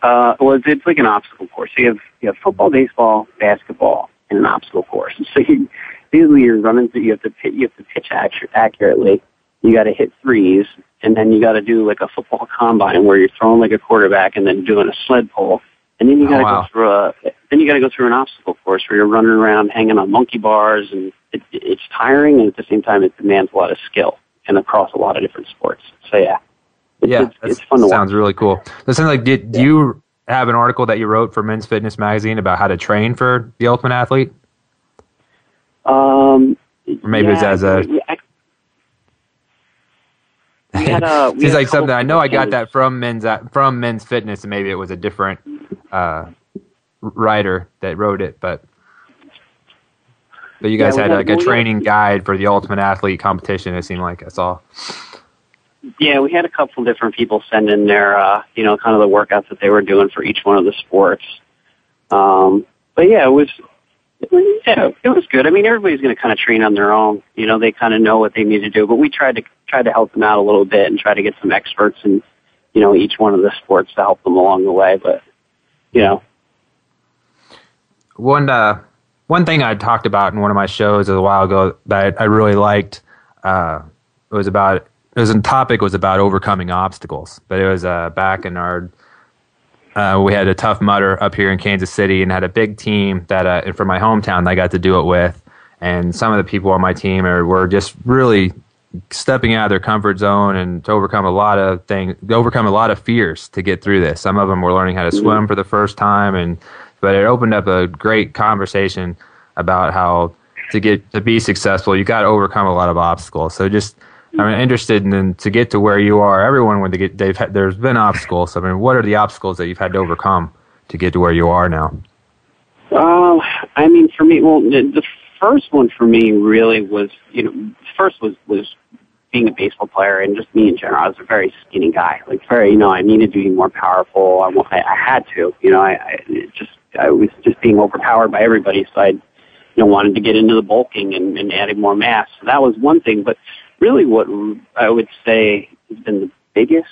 Uh, well, it's, it's like an obstacle course. So you have you have football, baseball, basketball, and an obstacle course. So you, basically, you're running through. You have to you have to pitch accurately, you got to hit threes, and then you got to do like a football combine where you're throwing like a quarterback and then doing a sled pull, and then you got to oh, wow. go through a then you got to go through an obstacle course where you're running around hanging on monkey bars, and it, it's tiring, and at the same time it demands a lot of skill and across a lot of different sports. So yeah, it's, yeah, it's, it's fun. To sounds watch. Really cool. That sounds like did yeah. do you have an article that you wrote for Men's Fitness Magazine about how to train for the Ultimate Athlete? Um, or maybe yeah, it's as a. Yeah, I, we had, uh, we it's like something I know I got that from men's from Men's Fitness, and maybe it was a different uh, writer that wrote it, but but you guys yeah, had, had like a training had, guide for the Ultimate Athlete competition. It seemed like I saw. Yeah, we had a couple different people send in their uh, you know kind of the workouts that they were doing for each one of the sports. Um, but yeah, it was. Yeah, it was good. I mean, everybody's going to kind of train on their own. You know, they kind of know what they need to do, but we tried to tried to help them out a little bit and try to get some experts in, you know, each one of the sports to help them along the way. But, you know. One, uh, one thing I talked about in one of my shows a while ago that I really liked uh, it was about, it was a topic was about overcoming obstacles, but it was uh, back in our Uh, we had a Tough Mudder up here in Kansas City and had a big team that uh, from my hometown that I got to do it with. And some of the people on my team are, were just really stepping out of their comfort zone and to overcome a lot of things, overcome a lot of fears to get through this. Some of them were learning how to swim for the first time, and but it opened up a great conversation about how to get to be successful, you got to overcome a lot of obstacles. So just I'm interested in, in to get to where you are. Everyone, when they get, they've had, there's been obstacles. I mean, what are the obstacles that you've had to overcome to get to where you are now? Uh, I mean, for me, well, the, the first one for me really was, you know, first was, was being a baseball player and just me in general. I was a very skinny guy, like very, you know, I needed to be more powerful. I, I, I had to, you know, I, I just, I was just being overpowered by everybody. So I, you know, wanted to get into the bulking and, and adding more mass. So that was one thing, but really what I would say has been the biggest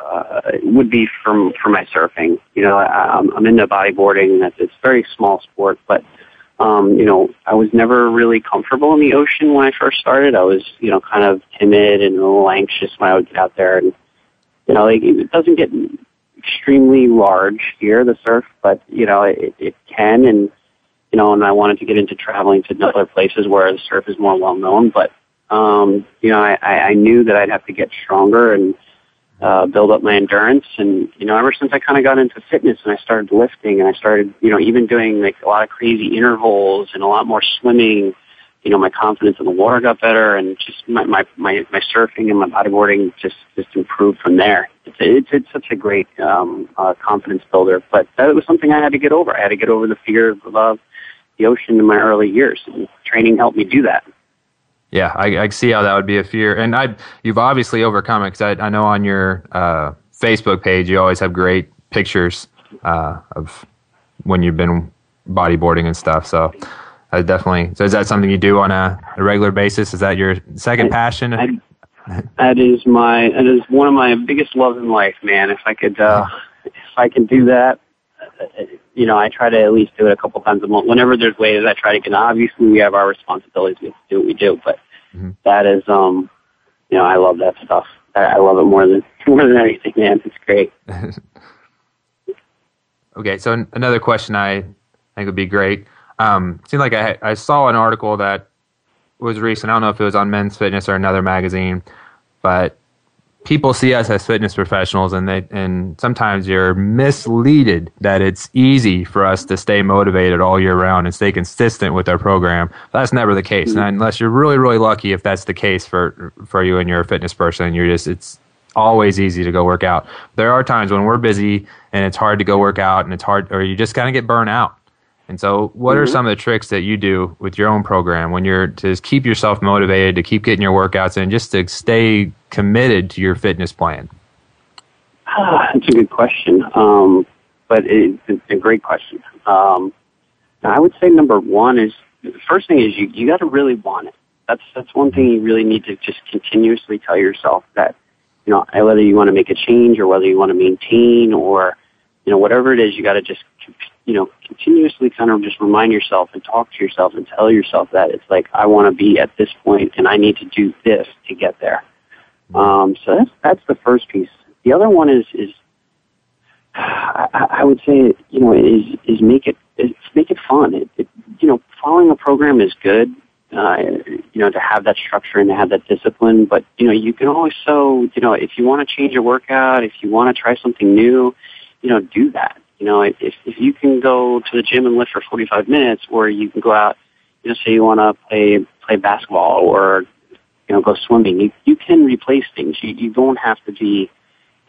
uh, would be from, for my surfing. You know, I, I'm, I'm into bodyboarding. That's, it's a very small sport, but, um, you know, I was never really comfortable in the ocean when I first started. I was, you know, kind of timid and a little anxious when I would get out there. And, you know, like, it doesn't get extremely large here, the surf, but, you know, it, it can. And, you know, and I wanted to get into traveling to other places where the surf is more well-known, but Um, you know, I, I knew that I'd have to get stronger and uh, build up my endurance. And, you know, ever since I kind of got into fitness and I started lifting and I started, you know, even doing like a lot of crazy intervals and a lot more swimming, you know, my confidence in the water got better, and just my, my, my, my surfing and my bodyboarding just, just improved from there. It's, it's, it's such a great um, uh, confidence builder, but that was something I had to get over. I had to get over the fear of uh, the ocean in my early years, and training helped me do that. Yeah, I, I see how that would be a fear. And I, you've obviously overcome it, because I, I know on your uh, Facebook page you always have great pictures uh, of when you've been bodyboarding and stuff. So I definitely. So is that something you do on a, a regular basis? Is that your second I, passion? I, that is my. That is one of my biggest loves in life, man. If I could, uh, oh. if I could do that, you know, I try to at least do it a couple times a month. Whenever there's ways, I try to get. Obviously, we have our responsibilities. We have to do what we do, but mm-hmm. that is, um, you know, I love that stuff. I love it more than more than anything, man. It's great. Okay, so n- another question I think would be great. Um, it seemed like I I saw an article that was recent. I don't know if it was on Men's Fitness or another magazine, but people see us as fitness professionals, and they and sometimes you're misleaded that it's easy for us to stay motivated all year round and stay consistent with our program. But that's never the case, mm-hmm. and unless you're really, really lucky, if that's the case for for you and you're a fitness person, you're just it's always easy to go work out. There are times when we're busy and it's hard to go work out, and it's hard, or you just kind of get burnt out. And so, what mm-hmm. are some of the tricks that you do with your own program when you're to just keep yourself motivated, to keep getting your workouts in, just to stay committed to your fitness plan? Ah, that's a good question, um, but it, it's a great question. Um, I would say number one is the first thing is you you got to really want it. That's that's one thing you really need to just continuously tell yourself that, you know, whether you want to make a change or whether you want to maintain or you know, whatever it is, you got to just, you know, continuously kind of just remind yourself and talk to yourself and tell yourself that it's like, I want to be at this point and I need to do this to get there. Um, so that's, that's the first piece. The other one is, is I, I would say, you know, is, is make it, is make it fun. It, it, you know, following a program is good, uh, you know, to have that structure and to have that discipline. But, you know, you can always, so, you know, if you want to change your workout, if you want to try something new, you know, do that. You know, if, if you can go to the gym and lift for forty-five minutes, or you can go out, you know, say you want to play, play basketball or, you know, go swimming, you, you can replace things. You, you don't have to be,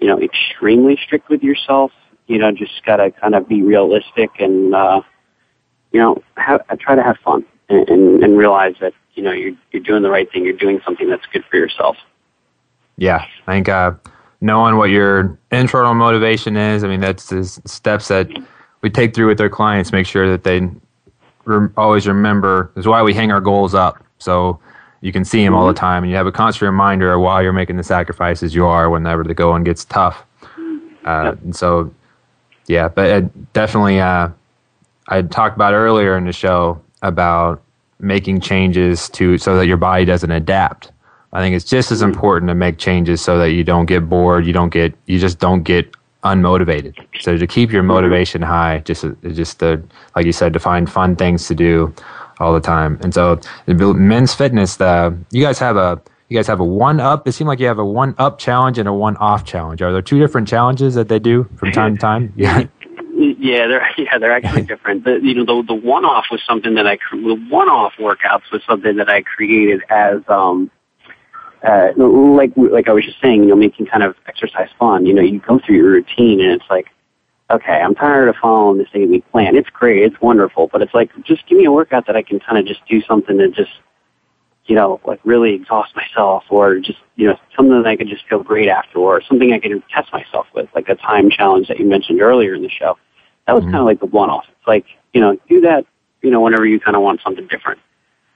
you know, extremely strict with yourself. You know, just got to kind of be realistic and, uh, you know, have, try to have fun and, and, and realize that, you know, you're, you're doing the right thing. You're doing something that's good for yourself. Yeah. I think, uh, knowing what your internal motivation is, I mean, that's the steps that we take through with our clients, make sure that they re- always remember. It's why we hang our goals up. So you can see them all the time, and you have a constant reminder of why you're making the sacrifices you are whenever the going gets tough. Uh, yep. And so, yeah, but it definitely, uh, I talked about earlier in the show about making changes to so that your body doesn't adapt. I think it's just as important to make changes so that you don't get bored, you don't get, you just don't get unmotivated. So to keep your motivation high, just just to, like you said, to find fun things to do all the time. And so men's fitness, the you guys have a you guys have a one up. It seemed like you have a one up challenge and a one off challenge. Are there two different challenges that they do from time to time? Yeah. Yeah, they're yeah they're actually different. The, you know, the the one off was something that I the one off workouts was something that I created as um. Uh, like like I was just saying, you know, making kind of exercise fun. You know, you go through your routine and it's like, okay, I'm tired of following this eight-week plan. It's great. It's wonderful. But it's like, just give me a workout that I can kind of just do something and just, you know, like really exhaust myself, or just, you know, something that I could just feel great after, or something I can test myself with, like a time challenge that you mentioned earlier in the show. That was mm-hmm. kind of like the one-off. It's like, you know, do that, you know, whenever you kind of want something different.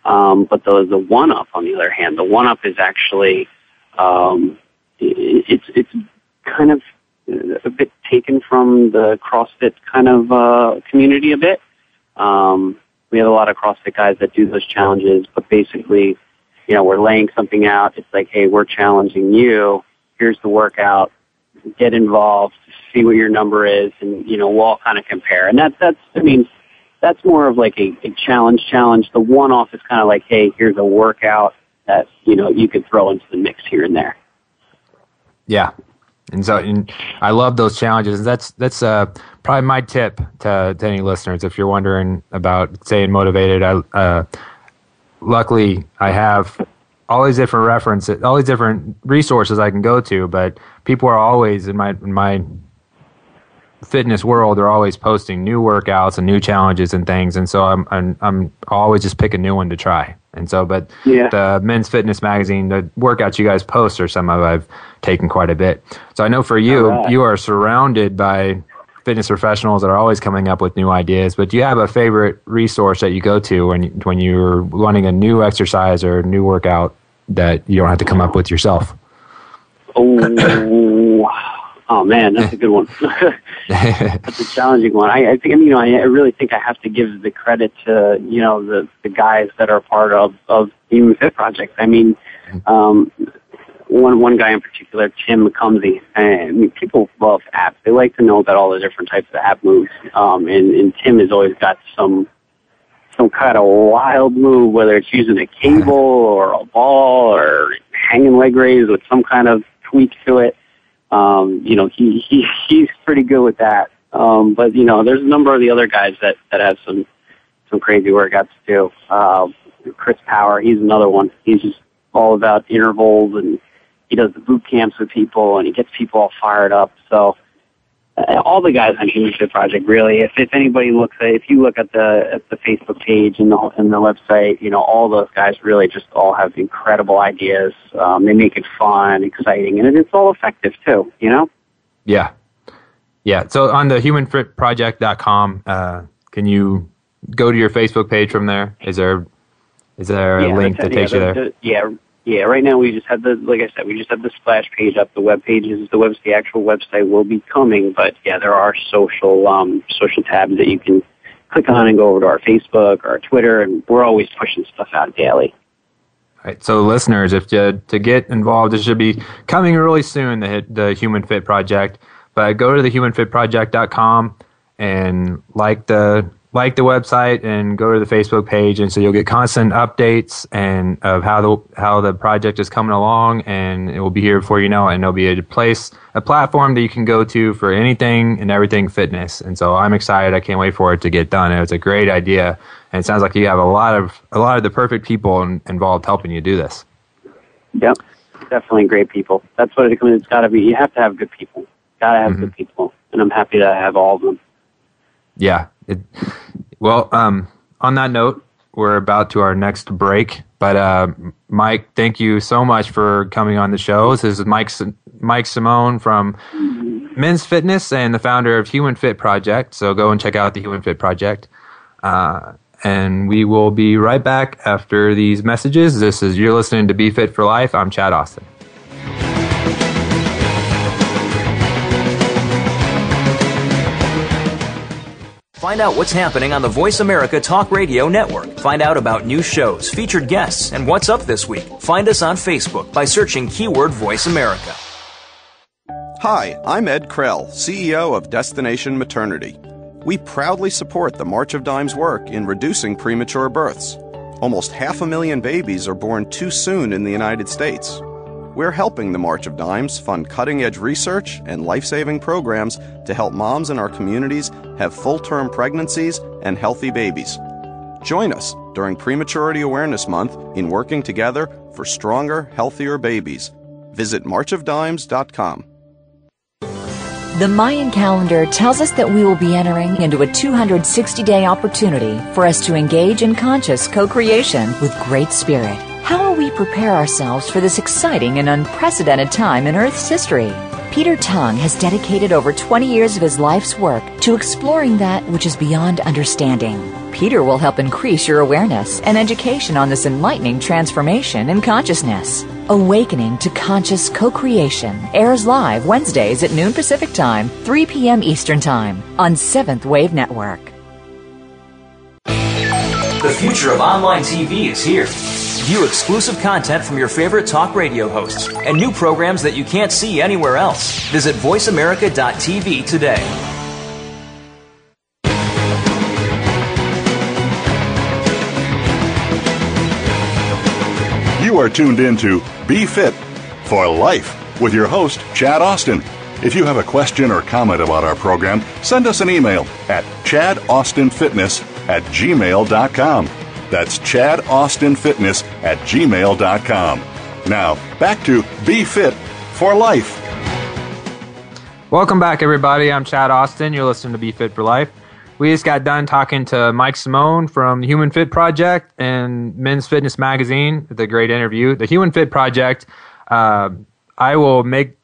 Um, but the the one up, on the other hand, the one up is actually um, it, it's it's kind of a bit taken from the CrossFit kind of uh, community a bit. Um, we have a lot of CrossFit guys that do those challenges, but basically, you know, we're laying something out. It's like, hey, we're challenging you. Here's the workout. Get involved. See what your number is, and you know, we'll all kind of compare. And that that's I mean. That's more of like a, a challenge challenge. The one-off is kind of like, hey, here's a workout that, you know, you could throw into the mix here and there. Yeah. And so and I love those challenges. That's that's uh, probably my tip to, to any listeners. If you're wondering about staying motivated, I uh, luckily I have all these different references, all these different resources I can go to, but people are always in my in my fitness world, they're always posting new workouts and new challenges and things, and so I'm I'm, I'm always just pick a new one to try. And so, but yeah. The Men's Fitness magazine, the workouts you guys post are some of I've taken quite a bit. So I know for you, right. You are surrounded by fitness professionals that are always coming up with new ideas. But do you have a favorite resource that you go to when when you're running a new exercise or a new workout that you don't have to come up with yourself? Oh. Oh man, that's a good one. That's a challenging one. I, I think, you know, I really think I have to give the credit to, you know, the, the guys that are part of, of the Human Fit Project. I mean, um, one, one guy in particular, Tim McCumsey, I mean, people love apps. They like to know about all the different types of app moves. Um, and, and Tim has always got some, some kind of wild move, whether it's using a cable or a ball or hanging leg raise with some kind of tweak to it. Um, you know, he, he, he's pretty good with that. Um, but you know, there's a number of the other guys that, that have some, some crazy workouts too. Uh, Chris Power, he's another one. He's just all about intervals, and he does the boot camps with people, and he gets people all fired up. So uh, all the guys on Human Fit Project, really, if, if anybody looks at, if you look at the, at the Facebook page and the, and the website, you know, all those guys really just all have incredible ideas. Um, they make it fun, exciting, and it's all effective too, you know? Yeah. Yeah. So on the human fit project dot com, uh, can you go to your Facebook page from there? Is there, is there a yeah, link to take yeah, you there? The, yeah. Yeah, right now we just have the, like I said, we just have the splash page up. The web page is the web, the actual website will be coming, but yeah, there are social um, social tabs that you can click on and go over to our Facebook, our Twitter, and we're always pushing stuff out daily. All right, so listeners, if you, to get involved, it should be coming really soon. The the Human Fit Project, but go to the human fit project dot com and like the. Like the website and go to the Facebook page, and so you'll get constant updates and of how the how the project is coming along, and it will be here before you know it, and it'll be a place, a platform that you can go to for anything and everything fitness. And so I'm excited. I can't wait for it to get done. It's a great idea, and it sounds like you have a lot of a lot of the perfect people in, involved helping you do this. Yep, definitely great people. That's what it comes. It's got to be. You have to have good people. Got to have mm-hmm. good people, and I'm happy to have all of them. Yeah. It, well, um, on that note, we're about to our next break. But uh, Mike, thank you so much for coming on the show. This is Mike Mike Simone from Men's Fitness and the founder of Human Fit Project. So go and check out the Human Fit Project. Uh, and we will be right back after these messages. This is you're listening to Be Fit for Life. I'm Chad Austin. Find out what's happening on the Voice America Talk Radio Network. Find out about new shows, featured guests, and what's up this week. Find us on Facebook by searching keyword Voice America. Hi, I'm Ed Krell, C E O of Destination Maternity. We proudly support the March of Dimes work in reducing premature births. Almost half a million babies are born too soon in the United States. We're helping the March of Dimes fund cutting-edge research and life-saving programs to help moms in our communities have full-term pregnancies and healthy babies. Join us during Prematurity Awareness Month in working together for stronger, healthier babies. Visit march of dimes dot com. The Mayan calendar tells us that we will be entering into a two hundred sixty day opportunity for us to engage in conscious co-creation with Great Spirit. How will we prepare ourselves for this exciting and unprecedented time in Earth's history? Peter Tung has dedicated over twenty years of his life's work to exploring that which is beyond understanding. Peter will help increase your awareness and education on this enlightening transformation in consciousness. Awakening to Conscious Co-Creation airs live Wednesdays at noon Pacific Time, three p.m. Eastern Time on seventh Wave Network. The future of online T V is here. View exclusive content from your favorite talk radio hosts and new programs that you can't see anywhere else. Visit voice america dot t v today. You are tuned in to Be Fit for Life with your host, Chad Austin. If you have a question or comment about our program, send us an email at chad austin fitness at gmail dot com. That's chad austin fitness at gmail dot com. Now, back to Be Fit for Life. Welcome back, everybody. I'm Chad Austin. You're listening to Be Fit for Life. We just got done talking to Mike Simone from the Human Fit Project and Men's Fitness Magazine. The great interview. The Human Fit Project, uh, I will make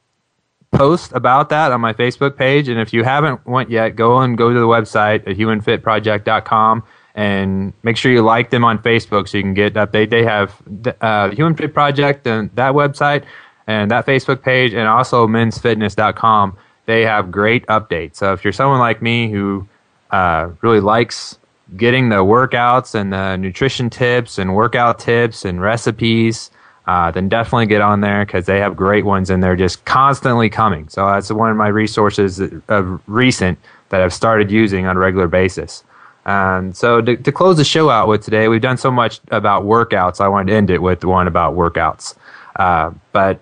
post about that on my Facebook page. And if you haven't went yet, go and go to the website at human fit project dot com. And make sure you like them on Facebook so you can get an update. They have the uh, Human Fit Project and that website and that Facebook page, and also men's fitness dot com. They have great updates. So if you're someone like me who uh, really likes getting the workouts and the nutrition tips and workout tips and recipes, uh, then definitely get on there because they have great ones and they're just constantly coming. So that's one of my resources of recent that I've started using on a regular basis. Um, so to, to close the show out with today, we've done so much about workouts. I wanted to end it with one about workouts. Uh, but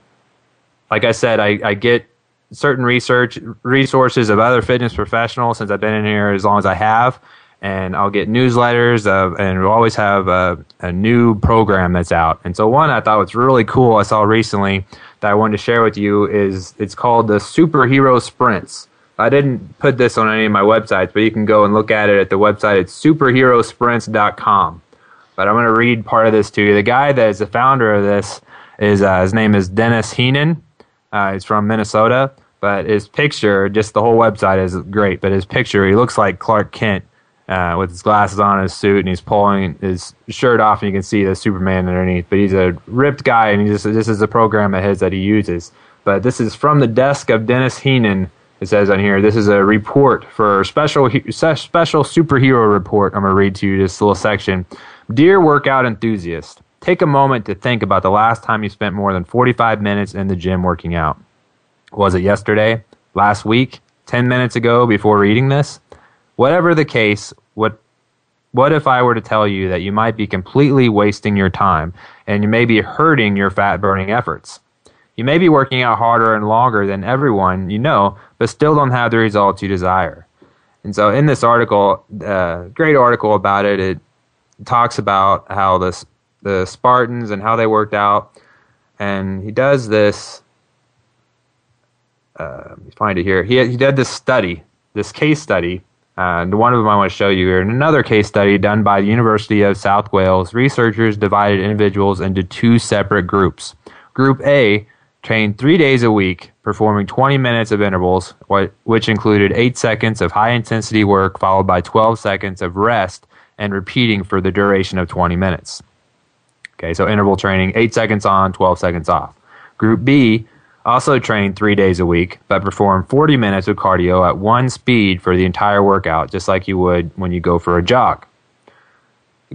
like I said, I, I get certain research resources of other fitness professionals since I've been in here as long as I have. And I'll get newsletters of, and we'll always have a, a new program that's out. And so one I thought was really cool I saw recently that I wanted to share with you is it's called the Superhero Sprints. I didn't put this on any of my websites, but you can go and look at it at the website. It's superhero sprints dot com. But I'm going to read part of this to you. The guy that is the founder of this, is uh, his name is Dennis Heenan. Uh, he's from Minnesota. But his picture, just the whole website is great. But his picture, he looks like Clark Kent uh, with his glasses on and his suit, and he's pulling his shirt off, and you can see the Superman underneath. But he's a ripped guy, and he just, this is a program of his that he uses. But this is from the desk of Dennis Heenan. It says on here, this is a report for special special superhero report. I'm going to read to you this little section. Dear workout enthusiast, take a moment to think about the last time you spent more than forty-five minutes in the gym working out. Was it yesterday? Last week? ten minutes ago before reading this? Whatever the case, what what if I were to tell you that you might be completely wasting your time and you may be hurting your fat-burning efforts? You may be working out harder and longer than everyone you know, but still don't have the results you desire. And so in this article, uh, great article about it, it talks about how this, the Spartans and how they worked out. And he does this, uh, let me find it here. He, he did this study, this case study. Uh, and one of them I want to show you here. And another case study done by the University of South Wales, researchers divided individuals into two separate groups. Group A trained three days a week, performing twenty minutes of intervals, which included eight seconds of high-intensity work followed by twelve seconds of rest and repeating for the duration of twenty minutes. Okay, so interval training, eight seconds on, twelve seconds off. Group B also trained three days a week, but performed forty minutes of cardio at one speed for the entire workout, just like you would when you go for a jog.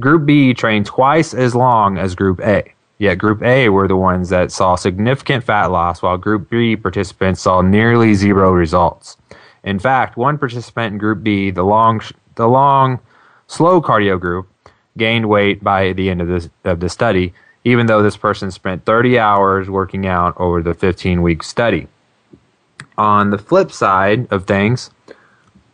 Group B trained twice as long as Group A. Yet Group A were the ones that saw significant fat loss, while Group B participants saw nearly zero results. In fact, one participant in Group B, the long, the long, slow cardio group, gained weight by the end of, this, of the study, even though this person spent thirty hours working out over the fifteen-week study. On the flip side of things,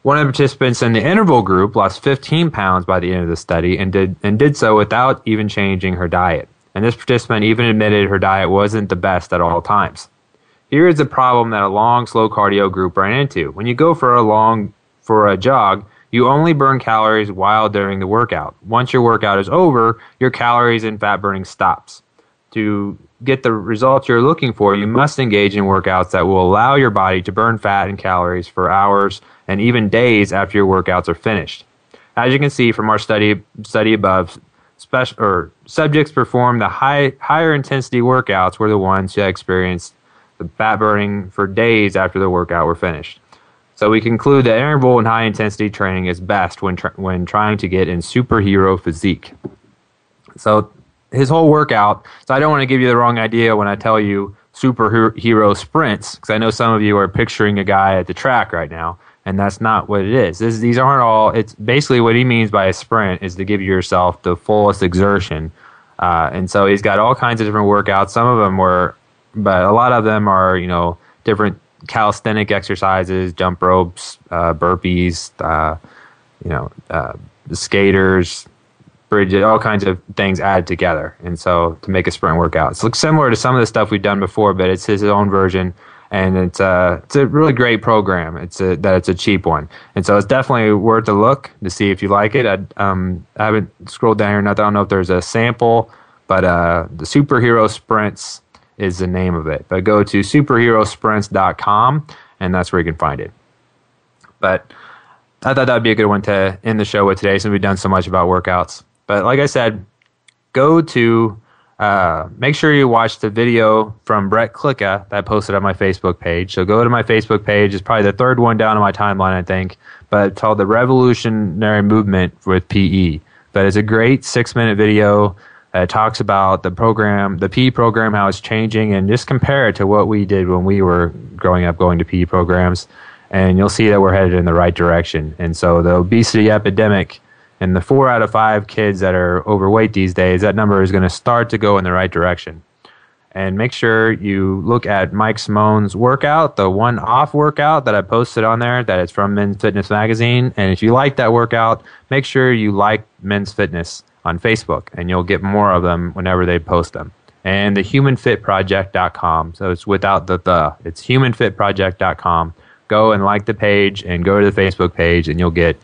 one of the participants in the interval group lost fifteen pounds by the end of the study and did, and did so without even changing her diet. And this participant even admitted her diet wasn't the best at all times. Here is the problem that a long, slow cardio group ran into. When you go for a long, for a jog, you only burn calories while during the workout. Once your workout is over, your calories and fat burning stops. To get the results you're looking for, you must engage in workouts that will allow your body to burn fat and calories for hours and even days after your workouts are finished. As you can see from our study study above, Special, or subjects perform the high, higher intensity workouts were the ones who experienced the fat burning for days after the workout were finished. So we conclude that interval and high intensity training is best when tra- when trying to get in superhero physique. So his whole workout. So I don't want to give you the wrong idea when I tell you superhero sprints, because I know some of you are picturing a guy at the track right now. And that's not what it is. This, these aren't all. It's basically what he means by a sprint is to give yourself the fullest exertion. Uh, and so he's got all kinds of different workouts. Some of them were, but a lot of them are, you know, different calisthenic exercises, jump ropes, uh, burpees, uh, you know, uh, skaters, bridges, all kinds of things added together. And so to make a sprint workout, it looks similar to some of the stuff we've done before, but it's his own version. And it's a, it's a really great program. It's a, that it's a cheap one. And so it's definitely worth a look to see if you like it. I, um, I haven't scrolled down here or nothing. I don't know if there's a sample, but uh, the Superhero Sprints is the name of it. But go to superhero sprints dot com, and that's where you can find it. But I thought that would be a good one to end the show with today, since we've done so much about workouts. But like I said, go to... Uh, make sure you watch the video from Brett Klicka that I posted on my Facebook page. So go to my Facebook page. It's probably the third one down on my timeline, I think. But it's called The Revolutionary Movement with P E. But it's a great six-minute video that talks about the program, the P E program, how it's changing, and just compare it to what we did when we were growing up going to P E programs. And you'll see that we're headed in the right direction. And so the obesity epidemic... And the four out of five kids that are overweight these days, that number is going to start to go in the right direction. And make sure you look at Mike Simone's workout, the one-off workout that I posted on there, that it's from Men's Fitness Magazine. And if you like that workout, make sure you like Men's Fitness on Facebook, and you'll get more of them whenever they post them. And the human fit project dot com. So it's without the the. It's human fit project dot com. Go and like the page and go to the Facebook page, and you'll get...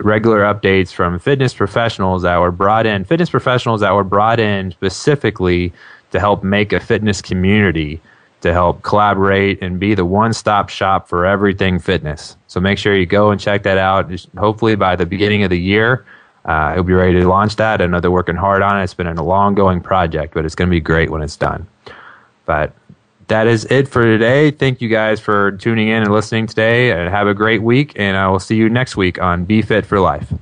regular updates from fitness professionals that were brought in, fitness professionals that were brought in specifically to help make a fitness community to help collaborate and be the one-stop shop for everything fitness. So make sure you go and check that out. Hopefully by the beginning of the year, uh, it'll be ready to launch that. I know they're working hard on it. It's been an ongoing project, but it's going to be great when it's done. But that is it for today. Thank you guys for tuning in and listening today. And have a great week, and I will see you next week on Be Fit for Life.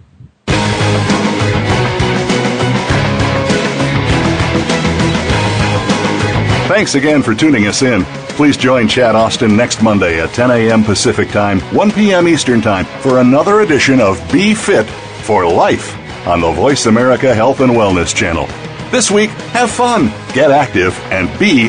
Thanks again for tuning us in. Please join Chad Austin next Monday at ten a.m. Pacific Time, one p.m. Eastern Time for another edition of Be Fit for Life on the Voice America Health and Wellness Channel. This week, have fun, get active, and be